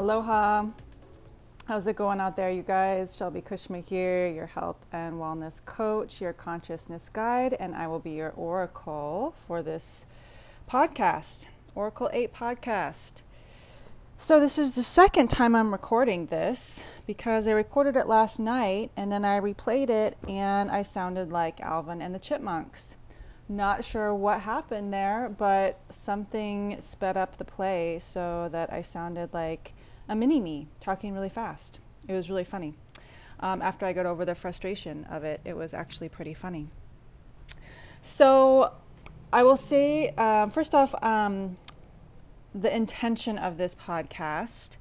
Aloha. How's it going out there, you guys? Shelby Kushma here, your health and wellness coach, your consciousness guide, and I will be your oracle for this podcast, Oracle 8 podcast. So this is the second time I'm recording this because I recorded it last night and then I replayed it and I sounded like Alvin and the Chipmunks. Not sure what happened there, but something sped up the play so that I sounded like a mini-me talking really fast. It was really funny. After I got over the frustration of it, it was actually pretty funny. So I will say, first off, the intention of this podcast.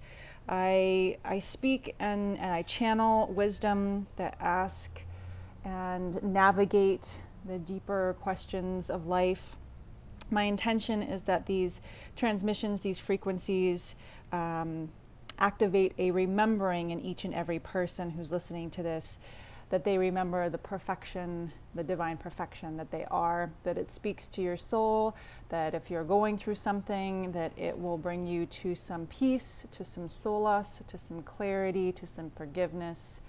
I speak and I channel wisdom that ask and navigate the deeper questions of life. My intention is that these transmissions, these frequencies, activate a remembering in each and every person who's listening to this, that they remember the perfection, the divine perfection that they are, that it speaks to your soul, that if you're going through something, that it will bring you to some peace, to some solace, to some clarity, to some forgiveness,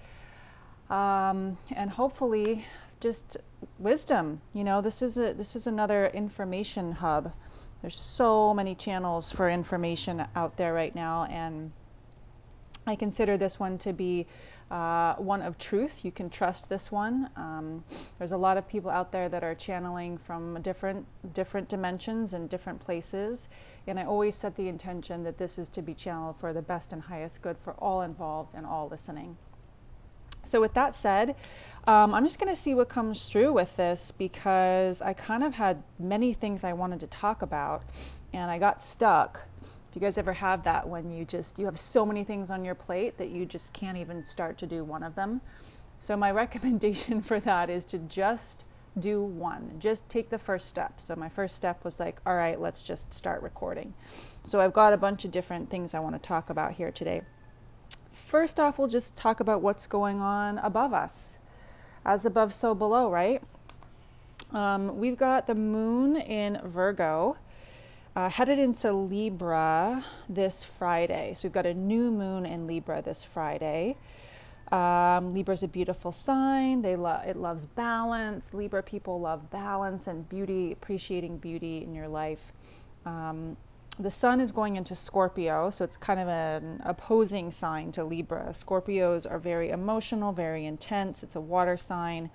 and hopefully just wisdom. You know, this is another information hub. There's so many channels for information out there right now, and I consider this one to be one of truth. You can trust this one. There's a lot of people out there that are channeling from different dimensions and different places, and I always set the intention that this is to be channeled for the best and highest good for all involved and all listening. So with that said, I'm just going to see what comes through with this because I kind of had many things I wanted to talk about and I got stuck. If you guys ever have that when you have so many things on your plate that you just can't even start to do one of them. So my recommendation for that is to just do one. Just take the first step. So my first step was like, all right, let's just start recording. So I've got a bunch of different things I want to talk about here today. First off, we'll just talk about what's going on above us. As above, so below, right? We've got the moon in Virgo, headed into Libra this Friday. So we've got a new moon in Libra this Friday. Libra's a beautiful sign. It loves balance. Libra people love balance and beauty, appreciating beauty in your life. The sun is going into Scorpio, so it's kind of an opposing sign to Libra. Scorpios are very emotional, very intense. It's a water sign.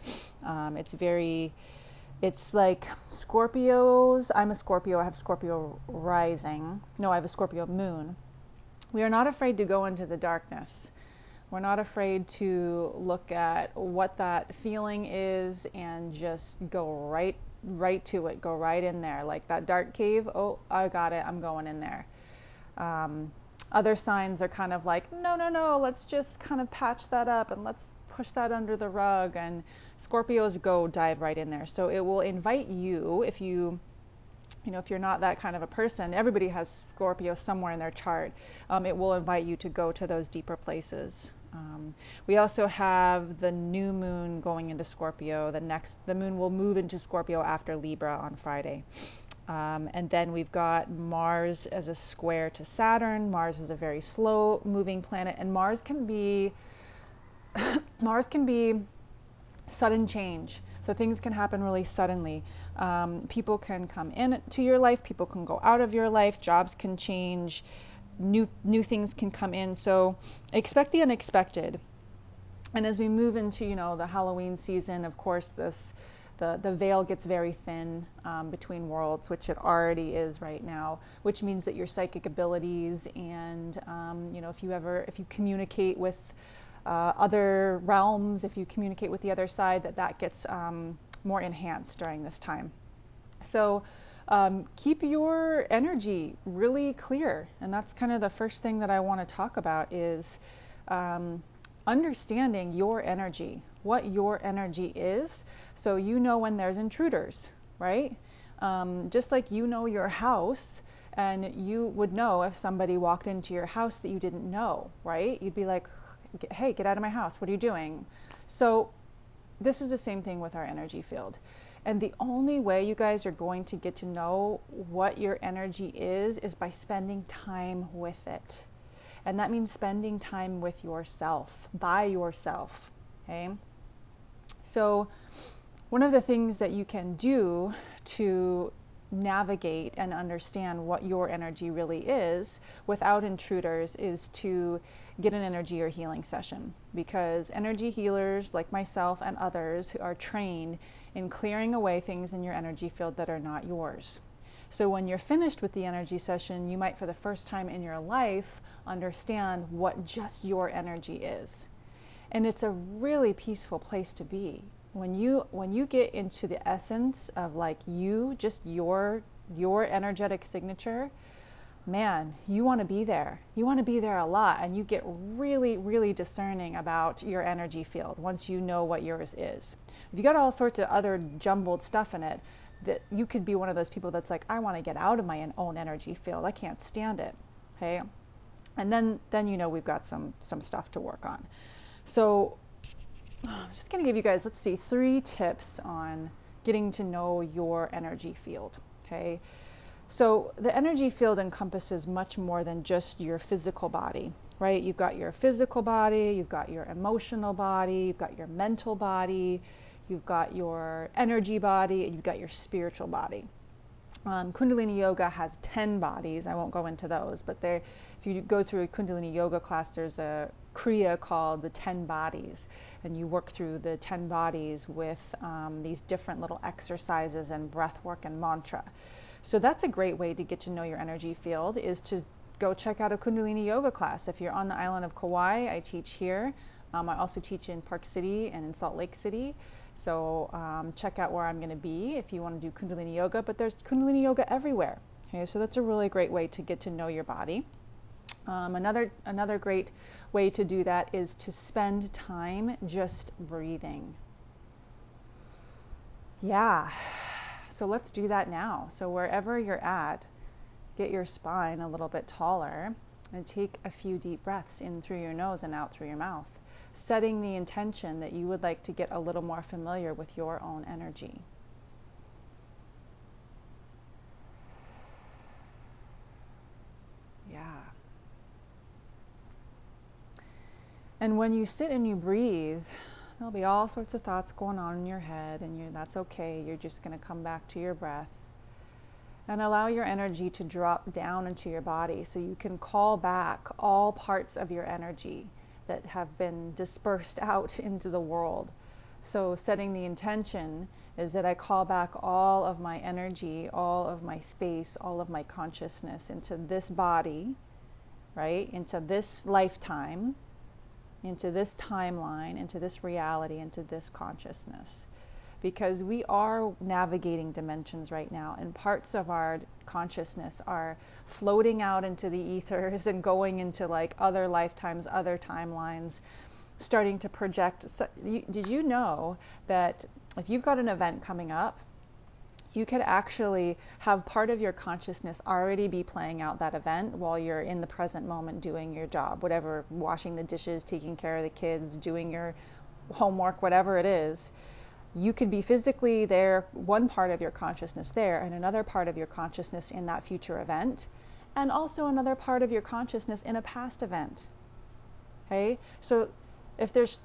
It's like Scorpios. I'm a Scorpio. I have Scorpio rising. No, I have a Scorpio moon. We are not afraid to go into the darkness. We're not afraid to look at what that feeling is and just go right to it, go right in there, like that dark cave. Oh, I got it, I'm going in there. Other signs are kind of like, no, let's just kind of patch that up and let's push that under the rug. And Scorpios go dive right in there. So it will invite you, if if you're not that kind of a person. Everybody has Scorpio somewhere in their chart. It will invite you to go to those deeper places. We also have the new moon going into Scorpio. The moon will move into Scorpio after Libra on Friday. And then we've got Mars as a square to Saturn. Mars is a very slow moving planet, and Mars can be sudden change. So things can happen really suddenly. People can come into your life. People can go out of your life. Jobs can change. New things can come in, so expect the unexpected. And as we move into the Halloween season, of course, the veil gets very thin between worlds, which it already is right now, which means that your psychic abilities and if you communicate with other realms, if you communicate with the other side, that gets more enhanced during this time. So keep your energy really clear. And that's kind of the first thing that I want to talk about is understanding your energy, what your energy is. So when there's intruders, right? Just like your house, and you would know if somebody walked into your house that you didn't know, right? You'd be like, hey, get out of my house. What are you doing? So this is the same thing with our energy field. And the only way you guys are going to get to know what your energy is by spending time with it. And that means spending time with yourself, by yourself, okay? So one of the things that you can do to navigate and understand what your energy really is without intruders is to get an energy or healing session, because energy healers like myself and others who are trained in clearing away things in your energy field that are not yours. So when you're finished with the energy session, you might for the first time in your life understand what just your energy is. And it's a really peaceful place to be. When you get into the essence of like you, just your energetic signature, man, you want to be there. You want to be there a lot, and you get really, really discerning about your energy field once you know what yours is. If you got all sorts of other jumbled stuff in it, that you could be one of those people that's like, I want to get out of my own energy field. I can't stand it, okay? And then you know we've got some stuff to work on. So I'm just going to give you guys, let's see, 3 tips on getting to know your energy field, okay? So the energy field encompasses much more than just your physical body, right? You've got your physical body, you've got your emotional body, you've got your mental body, you've got your energy body, and you've got your spiritual body. Kundalini Yoga has 10 bodies. I won't go into those, but if you go through a Kundalini Yoga class, there's a Kriya called the 10 bodies, and you work through the 10 bodies with these different little exercises and breath work and mantra. So that's a great way to get to know your energy field, is to go check out a Kundalini Yoga class. If you're on the island of Kauai, I teach here. I also teach in Park City and in Salt Lake City. So check out where I'm going to be if you want to do Kundalini Yoga, but there's Kundalini Yoga everywhere. Okay, so that's a really great way to get to know your body. Another great way to do that is to spend time just breathing. Yeah, so let's do that now. So wherever you're at, get your spine a little bit taller and take a few deep breaths in through your nose and out through your mouth, setting the intention that you would like to get a little more familiar with your own energy. Yeah. And when you sit and you breathe, there'll be all sorts of thoughts going on in your head, and that's okay. You're just going to come back to your breath and allow your energy to drop down into your body so you can call back all parts of your energy that have been dispersed out into the world. So setting the intention is that I call back all of my energy, all of my space, all of my consciousness into this body, right? Into this lifetime, into this timeline, into this reality, into this consciousness. Because we are navigating dimensions right now, and parts of our consciousness are floating out into the ethers and going into like other lifetimes, other timelines, starting to project. So, did you know that if you've got an event coming up, you could actually have part of your consciousness already be playing out that event while you're in the present moment doing your job, whatever, washing the dishes, taking care of the kids, doing your homework, whatever it is. You could be physically there, one part of your consciousness there, and another part of your consciousness in that future event, and also another part of your consciousness in a past event. Okay? So if there's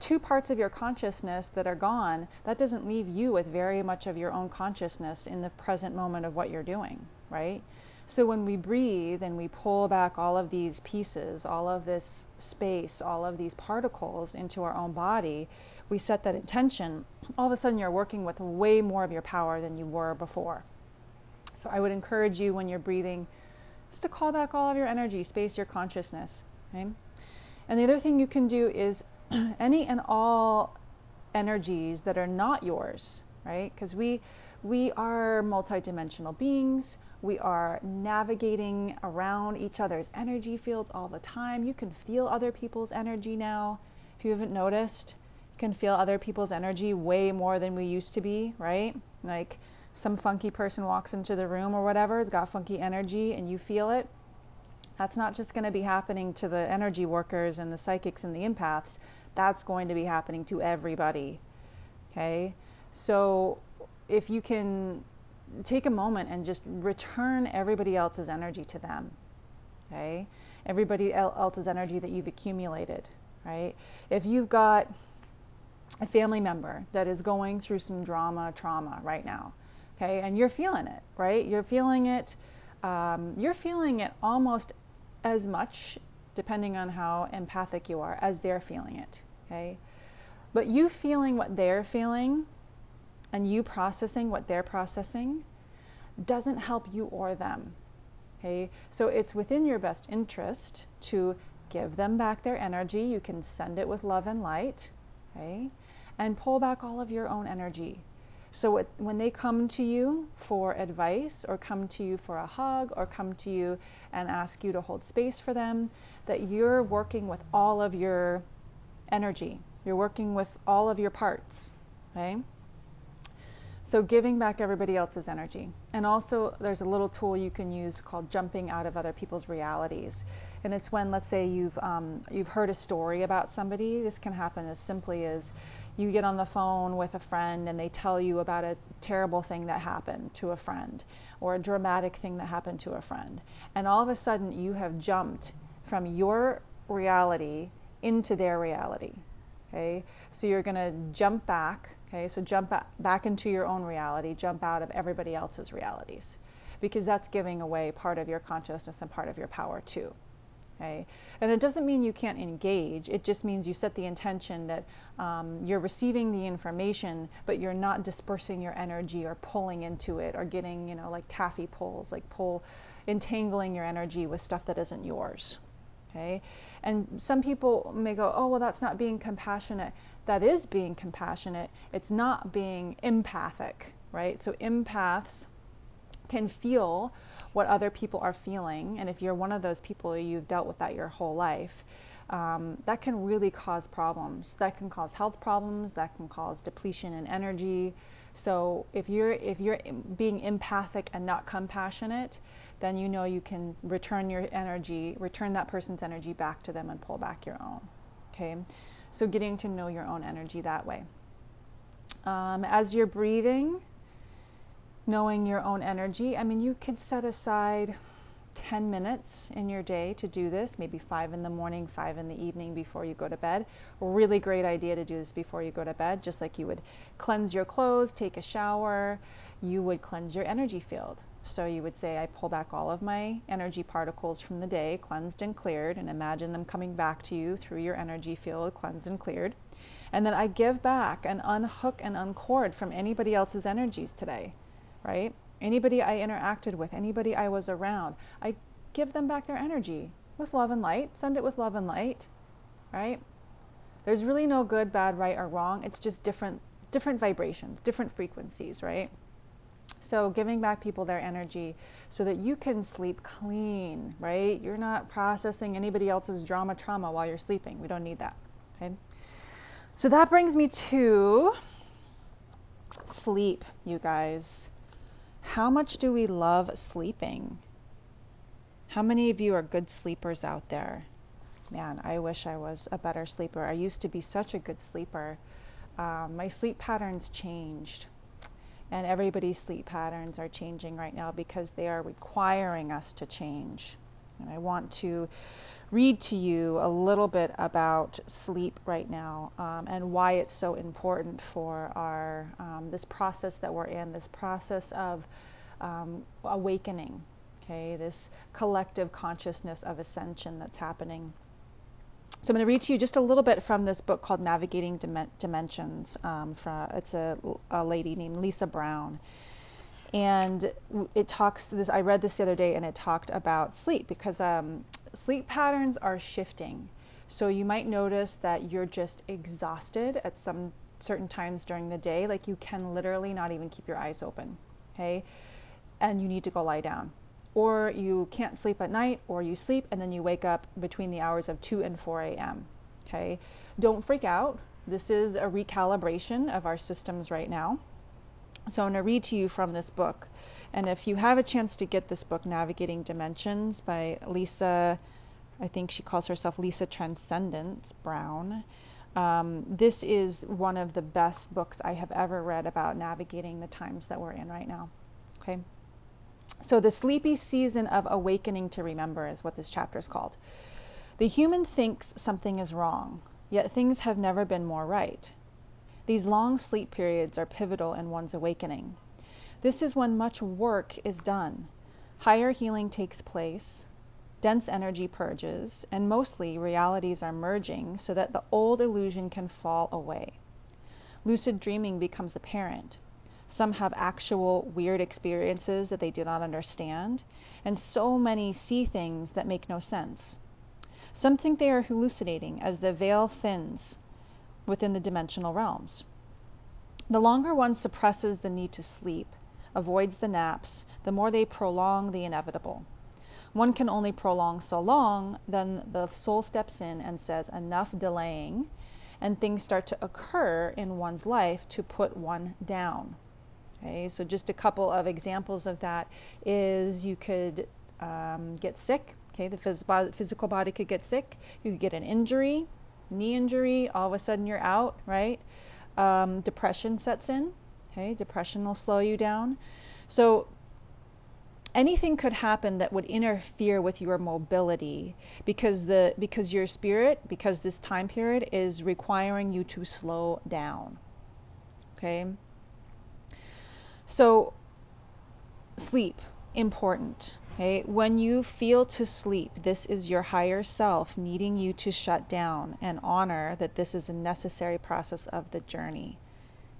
2 parts of your consciousness that are gone, that doesn't leave you with very much of your own consciousness in the present moment of what you're doing, right? So when we breathe and we pull back all of these pieces, all of this space, all of these particles into our own body, we set that intention, all of a sudden you're working with way more of your power than you were before. So I would encourage you when you're breathing, just to call back all of your energy, space, your consciousness, okay? And the other thing you can do is any and all energies that are not yours, right? Because we are multidimensional beings. We are navigating around each other's energy fields all the time. You can feel other people's energy now. If you haven't noticed, can feel other people's energy way more than we used to be, right? Like some funky person walks into the room or whatever, they've got funky energy and you feel it. That's not just going to be happening to the energy workers and the psychics and the empaths. That's going to be happening to everybody, okay? So if you can take a moment and just return everybody else's energy to them, okay? everybody else's energy that you've accumulated, right? If you've got a family member that is going through some trauma right now, okay, and you're feeling it, right? You're feeling it almost as much, depending on how empathic you are, as they're feeling it, okay? But you feeling what they're feeling and you processing what they're processing doesn't help you or them, okay? So it's within your best interest to give them back their energy. You can send it with love and light, okay? And pull back all of your own energy. So when they come to you for advice or come to you for a hug or come to you and ask you to hold space for them, that you're working with all of your energy. You're working with all of your parts, okay? So giving back everybody else's energy. And also there's a little tool you can use called jumping out of other people's realities. And it's when, let's say you've heard a story about somebody. This can happen as simply as you get on the phone with a friend and they tell you about a terrible thing that happened to a friend or a dramatic thing that happened to a friend. And all of a sudden you have jumped from your reality into their reality, okay? So you're gonna jump back, okay? So jump back into your own reality, jump out of everybody else's realities, because that's giving away part of your consciousness and part of your power too. Okay. And it doesn't mean you can't engage. It just means you set the intention that you're receiving the information, but you're not dispersing your energy or pulling into it or getting, you know, like taffy pulls, like entangling your energy with stuff that isn't yours. Okay. And some people may go, oh, well, that's not being compassionate. That is being compassionate. It's not being empathic, right? So empaths can feel what other people are feeling, and if you're one of those people, you've dealt with that your whole life, that can really cause problems. That can cause health problems, that can cause depletion in energy. So if you're being empathic and not compassionate, then you know you can return that person's energy back to them and pull back your own, okay? So getting to know your own energy that way. As you're breathing, knowing your own energy. I mean, you could set aside 10 minutes in your day to do this, maybe 5 in the morning, 5 in the evening before you go to bed. Really great idea to do this before you go to bed, just like you would cleanse your clothes, take a shower, you would cleanse your energy field. So you would say, I pull back all of my energy particles from the day, cleansed and cleared, and imagine them coming back to you through your energy field, cleansed and cleared. And then I give back and unhook and uncord from anybody else's energies today. Right? Anybody I interacted with, anybody I was around, I give them back their energy with love and light. Send it with love and light, right? There's really no good, bad, right, or wrong. It's just different vibrations, different frequencies, right? So giving back people their energy so that you can sleep clean, right? You're not processing anybody else's trauma while you're sleeping. We don't need that, okay? So that brings me to sleep, you guys. How much do we love sleeping? How many of you are good sleepers out there? Man, I wish I was a better sleeper. I used to be such a good sleeper. My sleep patterns changed, and everybody's sleep patterns are changing right now because they are requiring us to change. And I want to read to you a little bit about sleep right now and why it's so important for our this process that we're in, this process of awakening, okay, this collective consciousness of ascension that's happening. So I'm going to read to you just a little bit from this book called Navigating Dimensions. It's a lady named Lisa Brown. And it talks this, I read this the other day, and it talked about sleep because sleep patterns are shifting. So you might notice that you're just exhausted at some certain times during the day. Like you can literally not even keep your eyes open, okay? And you need to go lie down. Or you can't sleep at night, or you sleep and then you wake up between the hours of 2 and 4 a.m., okay? Don't freak out. This is a recalibration of our systems right now. So I'm going to read to you from this book. And if you have a chance to get this book, Navigating Dimensions by Lisa, I think she calls herself Lisa Transcendence Brown. This is one of the best books I have ever read about navigating the times that we're in right now. Okay. So the sleepy season of awakening to remember is what this chapter is called. The human thinks something is wrong, yet things have never been more right. These long sleep periods are pivotal in one's awakening. This is when much work is done. Higher healing takes place, dense energy purges, and mostly realities are merging so that the old illusion can fall away. Lucid dreaming becomes apparent. Some have actual weird experiences that they do not understand, and so many see things that make no sense. Some think they are hallucinating as the veil thins within the dimensional realms. The longer one suppresses the need to sleep, avoids the naps, the more they prolong the inevitable. One can only prolong so long, then the soul steps in and says enough delaying, and things start to occur in one's life to put one down. Okay, so just a couple of examples of that is you could get sick. Okay, the physical body could get sick. You could get an injury, knee injury, all of a sudden you're out, right? Depression sets in. Okay, depression will slow you down. So anything could happen that would interfere with your mobility because your spirit, because this time period is requiring you to slow down. Okay? So sleep, important. Okay? When you feel to sleep, this is your higher self needing you to shut down and honor that this is a necessary process of the journey.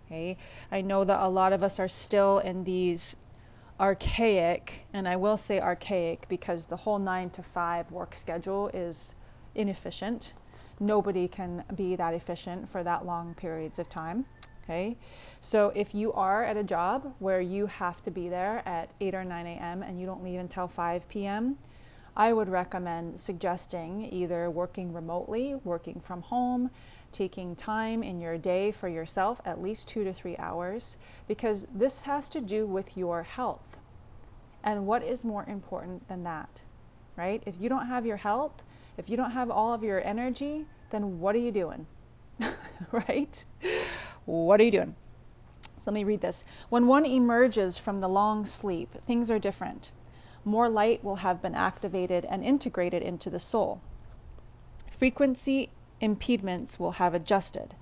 Okay? I know that a lot of us are still in these archaic, and I will say archaic because the whole 9-to-5 work schedule is inefficient. Nobody can be that efficient for that long periods of time. Okay, so if you are at a job where you have to be there at 8 or 9 a.m. and you don't leave until 5 p.m., I would recommend suggesting either working remotely, working from home, taking time in your day for yourself, at least 2 to 3 hours, because this has to do with your health. And what is more important than that, right? If you don't have your health, if you don't have all of your energy, then what are you doing? Right? What are you doing? So let me read this. When one emerges from the long sleep, things are different. More light will have been activated and integrated into the soul. Frequency impediments will have adjusted.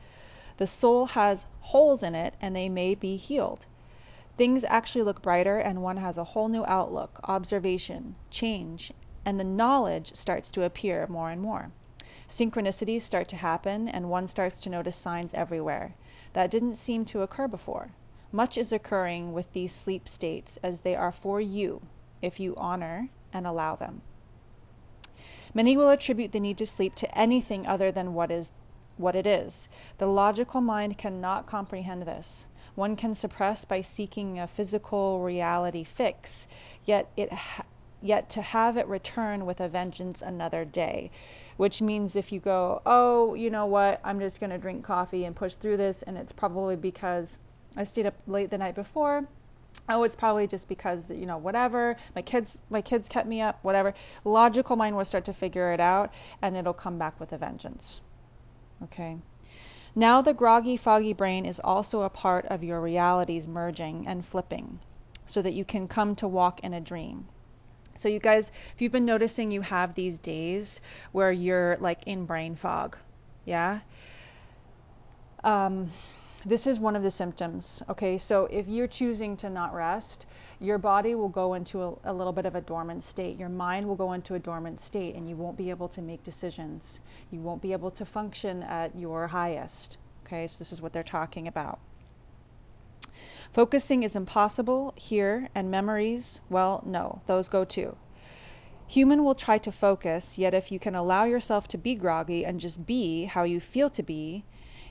The soul has holes in it and they may be healed. Things actually look brighter and one has a whole new outlook, observation, change, and the knowledge starts to appear more and more. Synchronicities start to happen and one starts to notice signs everywhere. That didn't seem to occur before. Much is occurring with these sleep states as they are for you if you honor and allow them. Many will attribute the need to sleep to anything other than what it is. The logical mind cannot comprehend this. One can suppress by seeking a physical reality fix, yet to have it return with a vengeance another day. Which means if you go, oh, you know what, I'm just going to drink coffee and push through this, and it's probably because I stayed up late the night before. Oh, it's probably just because, you know, whatever, my kids kept me up, whatever. Logical mind will start to figure it out, and it'll come back with a vengeance. Okay. Now the groggy, foggy brain is also a part of your realities merging and flipping so that you can come to walk in a dream. So you guys, if you've been noticing, you have these days where you're like in brain fog. Yeah. This is one of the symptoms. Okay, so if you're choosing to not rest, your body will go into a little bit of a dormant state. Your mind will go into a dormant state and you won't be able to make decisions. You won't be able to function at your highest. Okay, so this is what they're talking about. Focusing is impossible here, and memories, well, no, those go too. Human will try to focus, yet if you can allow yourself to be groggy and just be how you feel to be,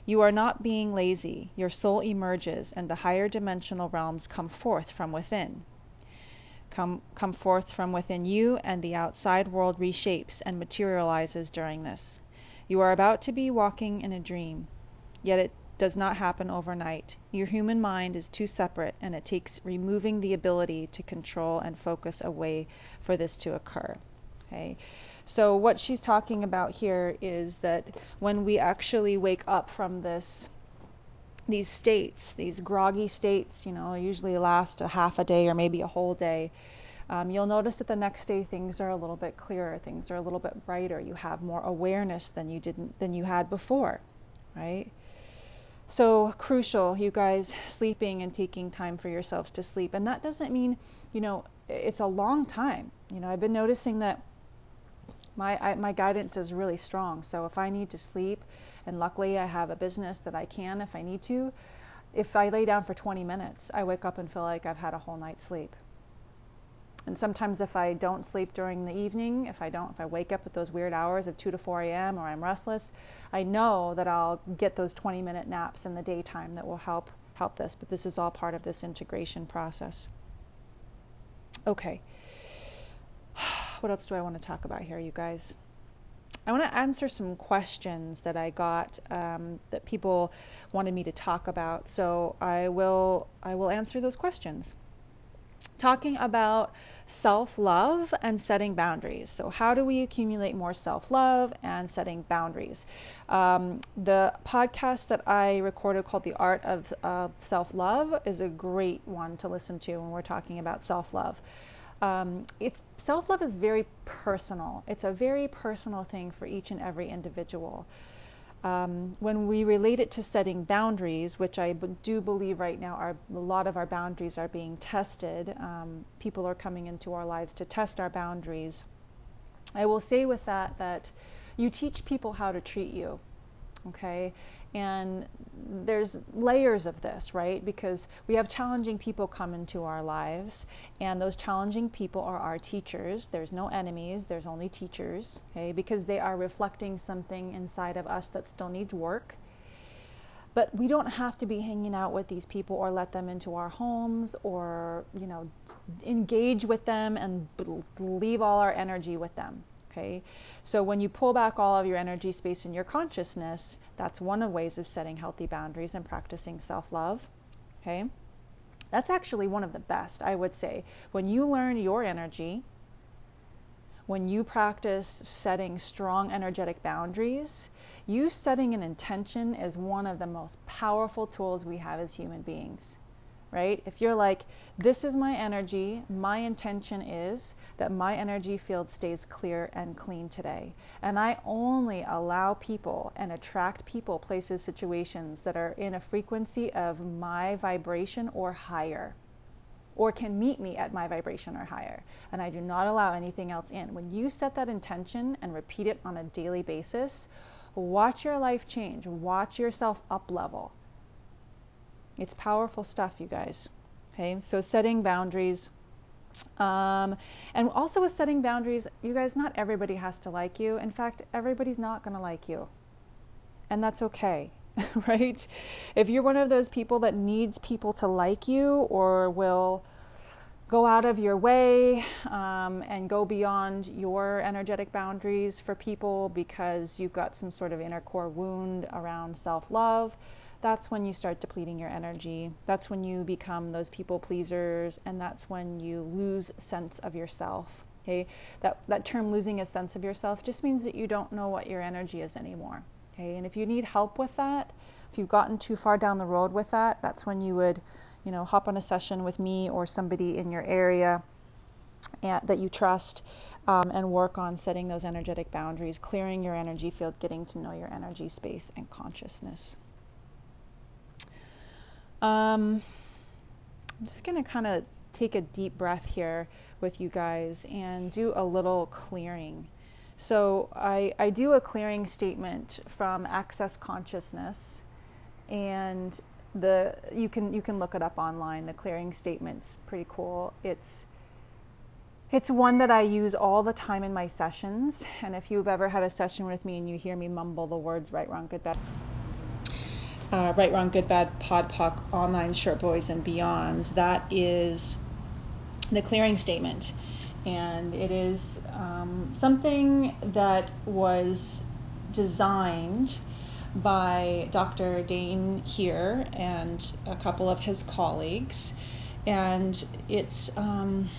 you are not being lazy. Your soul emerges and the higher dimensional realms come forth from within. Come forth from within you, and the outside world reshapes and materializes during this. You are about to be walking in a dream, yet it does not happen overnight. Your human mind is too separate and it takes removing the ability to control and focus away for this to occur. Okay. So what she's talking about here is that when we actually wake up from these states, these groggy states, you know, usually last a half a day or maybe a whole day, You'll notice that the next day things are a little bit clearer, things are a little bit brighter, you have more awareness than you had before, right? So crucial, you guys, sleeping and taking time for yourselves to sleep. And that doesn't mean, you know, it's a long time. You know, I've been noticing that my guidance is really strong. So if I need to sleep, and luckily I have a business that I can if I need to, if I lay down for 20 minutes, I wake up and feel like I've had a whole night's sleep. And sometimes if I don't sleep during the evening, if I wake up at those weird hours of 2 to 4 a.m. or I'm restless, I know that I'll get those 20-minute naps in the daytime that will help this. But this is all part of this integration process. Okay. What else do I want to talk about here, you guys? I want to answer some questions that I got that people wanted me to talk about. So I will answer those questions. Talking about self-love and setting boundaries. So how do we accumulate more self-love and setting boundaries? The podcast that I recorded called The Art of Self-Love is a great one to listen to when we're talking about self-love. Self-love is very personal. It's a very personal thing for each and every individual. When we relate it to setting boundaries, which I do believe right now a lot of our boundaries are being tested, people are coming into our lives to test our boundaries. I will say with that you teach people how to treat you, okay? And there's layers of this, right? Because we have challenging people come into our lives, and those challenging people are our teachers. There's no enemies, there's only teachers, okay? Because they are reflecting something inside of us that still needs work. But we don't have to be hanging out with these people or let them into our homes or, you know, engage with them and leave all our energy with them. Okay, so when you pull back all of your energy space in your consciousness, that's one of ways of setting healthy boundaries and practicing self-love. Okay, that's actually one of the best, I would say. When you learn your energy, when you practice setting strong energetic boundaries, you setting an intention is one of the most powerful tools we have as human beings. Right? If you're like, this is my energy, my intention is that my energy field stays clear and clean today. And I only allow people and attract people, places, situations that are in a frequency of my vibration or higher, or can meet me at my vibration or higher. And I do not allow anything else in. When you set that intention and repeat it on a daily basis, watch your life change, watch yourself up level. It's powerful stuff, you guys. Okay, so setting boundaries. And also with setting boundaries, you guys, not everybody has to like you. In fact, everybody's not going to like you. And that's okay, right? If you're one of those people that needs people to like you or will go out of your way and go beyond your energetic boundaries for people because you've got some sort of inner core wound around self-love, that's when you start depleting your energy. That's when you become those people pleasers, and that's when you lose sense of yourself. Okay, that term losing a sense of yourself just means that you don't know what your energy is anymore. Okay, and if you need help with that, if you've gotten too far down the road with that, that's when you would, you know, hop on a session with me or somebody in your area that you trust, and work on setting those energetic boundaries, clearing your energy field, getting to know your energy space and consciousness. I'm just going to kind of take a deep breath here with you guys and do a little clearing. So I do a clearing statement from Access Consciousness, and you can look it up online. The clearing statement's pretty cool. It's one that I use all the time in my sessions, and if you've ever had a session with me and you hear me mumble the words right, wrong, good, bad. Right, Wrong, Good, Bad, Podpoc, Online, Short Boys, and Beyonds. That is the clearing statement. And it is something that was designed by Dr. Dane Heer and a couple of his colleagues. And it's kind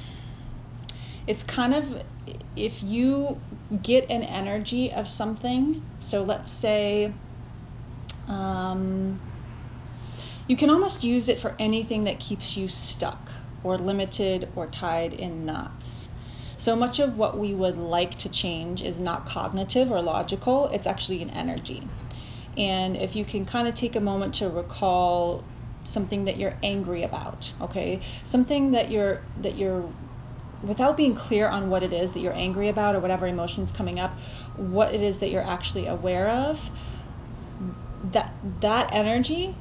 of, if you get an energy of something, so let's say, you can almost use it for anything that keeps you stuck. or limited or tied in knots. So much of what we would like to change is not cognitive or logical, it's actually an energy. And if you can kind of take a moment to recall something that you're angry about, okay? Something that you're without being clear on what it is that you're angry about or whatever emotion's coming up, what it is that you're actually aware of, that energy,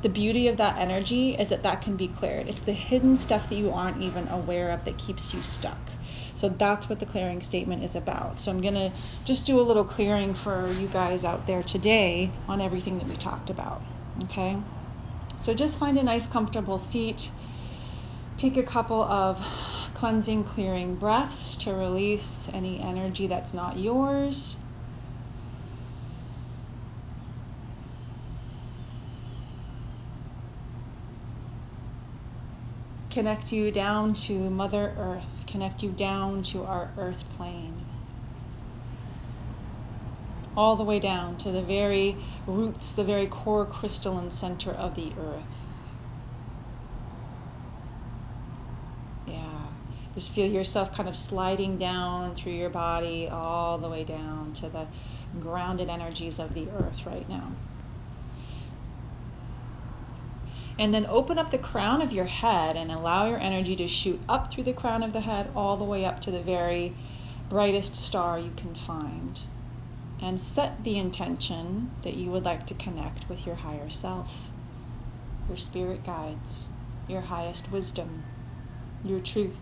the beauty of that energy is that can be cleared. It's the hidden stuff that you aren't even aware of that keeps you stuck. So that's what the clearing statement is about. So I'm going to just do a little clearing for you guys out there today on everything that we talked about, okay? So just find a nice comfortable seat. Take a couple of cleansing, clearing breaths to release any energy that's not yours. Connect you down to Mother Earth. Connect you down to our earth plane. All the way down to the very roots, the very core crystalline center of the earth. Yeah, just feel yourself kind of sliding down through your body all the way down to the grounded energies of the earth right now. And then open up the crown of your head and allow your energy to shoot up through the crown of the head all the way up to the very brightest star you can find. And set the intention that you would like to connect with your higher self, your spirit guides, your highest wisdom, your truth.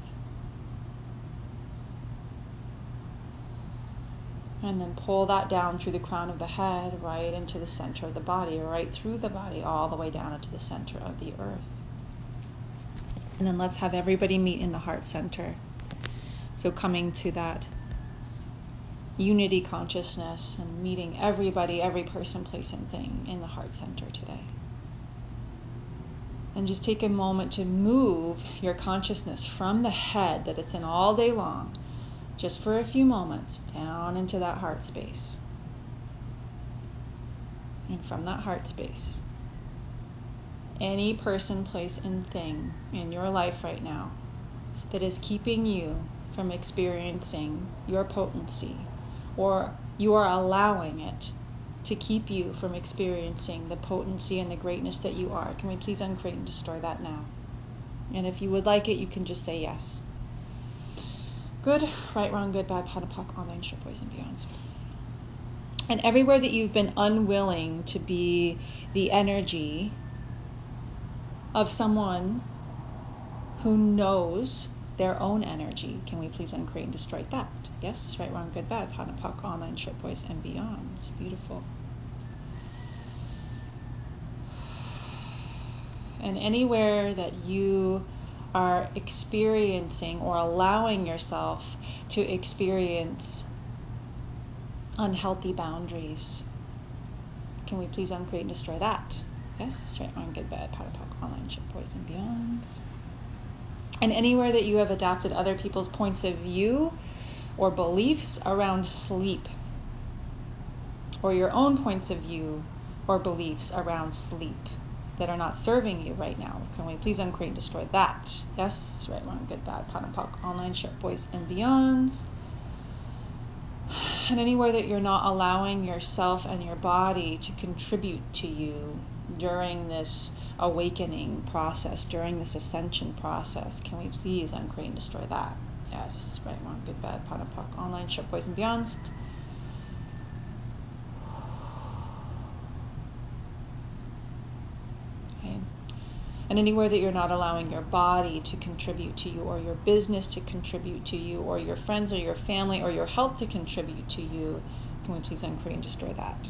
And then pull that down through the crown of the head, right into the center of the body, right through the body, all the way down into the center of the earth. And then let's have everybody meet in the heart center. So coming to that unity consciousness and meeting everybody, every person, place, and thing in the heart center today. And just take a moment to move your consciousness from the head that it's in all day long, just for a few moments, down into that heart space. And from that heart space, any person, place, and thing in your life right now that is keeping you from experiencing your potency, or you are allowing it to keep you from experiencing the potency and the greatness that you are. Can we please uncreate and destroy that now? And if you would like it, you can just say yes. Good, right, wrong, good, bad, Potapoc, online, sure, poison, beyonds. And everywhere that you've been unwilling to be the energy of someone who knows their own energy, can we please uncreate and destroy that? Yes, right, wrong, good, bad, Potapoc, online, sure, poison, and beyonds. Beautiful. And anywhere that you are experiencing or allowing yourself to experience unhealthy boundaries, can we please uncreate and destroy that? Yes, right, wrong, good, bad, Potapoc, online, shit, poison, beyonds. And anywhere that you have adopted other people's points of view or beliefs around sleep, or your own points of view or beliefs around sleep that are not serving you right now, can we please uncreate and destroy that? Yes, right, wrong, good, bad, Potapoc, online, shit, boys, and beyonds. And anywhere that you're not allowing yourself and your body to contribute to you during this awakening process, during this ascension process, can we please uncreate and destroy that? Yes, right, wrong, good, bad, Potapoc, online, shit, boys, and beyonds. And anywhere that you're not allowing your body to contribute to you, or your business to contribute to you, or your friends or your family or your health to contribute to you, can we please uncreate and destroy that?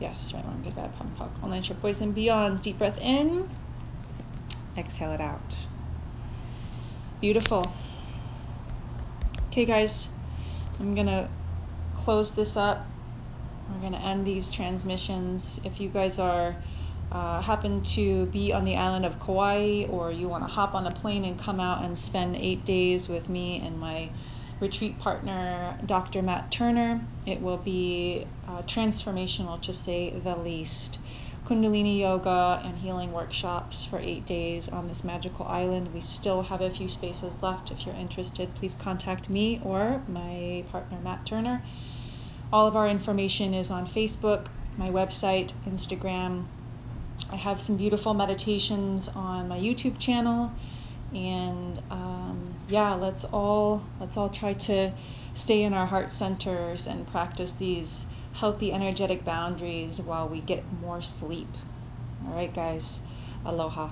Yes, right, wrong, good, bad, Potapoc, online, short, poison, beyonds. Deep breath in. Exhale it out. Beautiful. Okay, guys, I'm going to close this up. We're going to end these transmissions. If you guys are happen to be on the island of Kauai, or you want to hop on a plane and come out and spend 8 days with me and my retreat partner, Dr. Matt Turner, it will be transformational, to say the least. Kundalini yoga and healing workshops for 8 days on this magical island. We still have a few spaces left. If you're interested, please contact me or my partner, Matt Turner. All of our information is on Facebook, my website, Instagram. I have some beautiful meditations on my YouTube channel. And let's all try to stay in our heart centers and practice these healthy energetic boundaries while we get more sleep. All right, guys. Aloha.